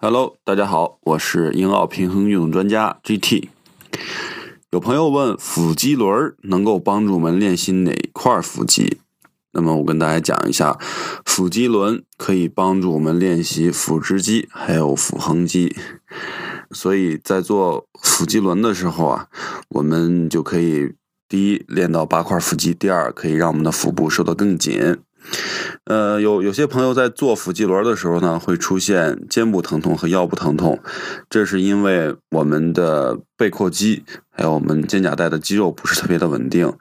Hello， 大家好，我是英澳平衡运动专家 GT。有朋友问腹肌轮能够帮助我们练习哪块腹肌？那么我跟大家讲一下，腹肌轮可以帮助我们练习腹直肌还有腹横肌。所以在做腹肌轮的时候啊，我们就可以第一练到八块腹肌，第二可以让我们的腹部收得更紧。有些朋友在做腹肌轮的时候呢，会出现肩部疼痛和腰部疼痛，这是因为我们的背阔肌还有我们肩胛带的肌肉不是特别的稳定。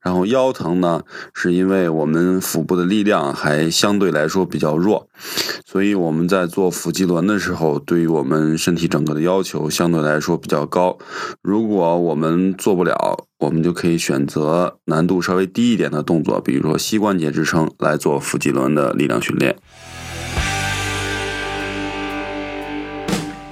然后腰疼呢，是因为我们腹部的力量还相对来说比较弱，所以我们在做腹肌轮的时候，对于我们身体整个的要求相对来说比较高。如果我们做不了，我们就可以选择难度稍微低一点的动作，比如说膝关节支撑来做腹肌轮的力量训练。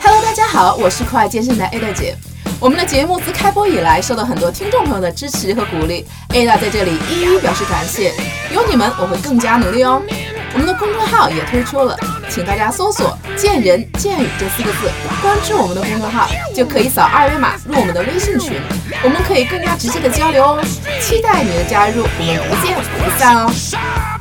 Hello， 大家好，我是酷爱健身的 Ada 姐。我们的节目自开播以来，受到很多听众朋友的支持和鼓励 ，Ada 在这里一一表示感谢。有你们，我会更加努力哦。我们的公众号也推出了，请大家搜索“见人见语”这4个字，关注我们的公众号，就可以扫二维码入我们的微信群，我们可以更加直接的交流哦。期待你的加入，我们不见不散哦。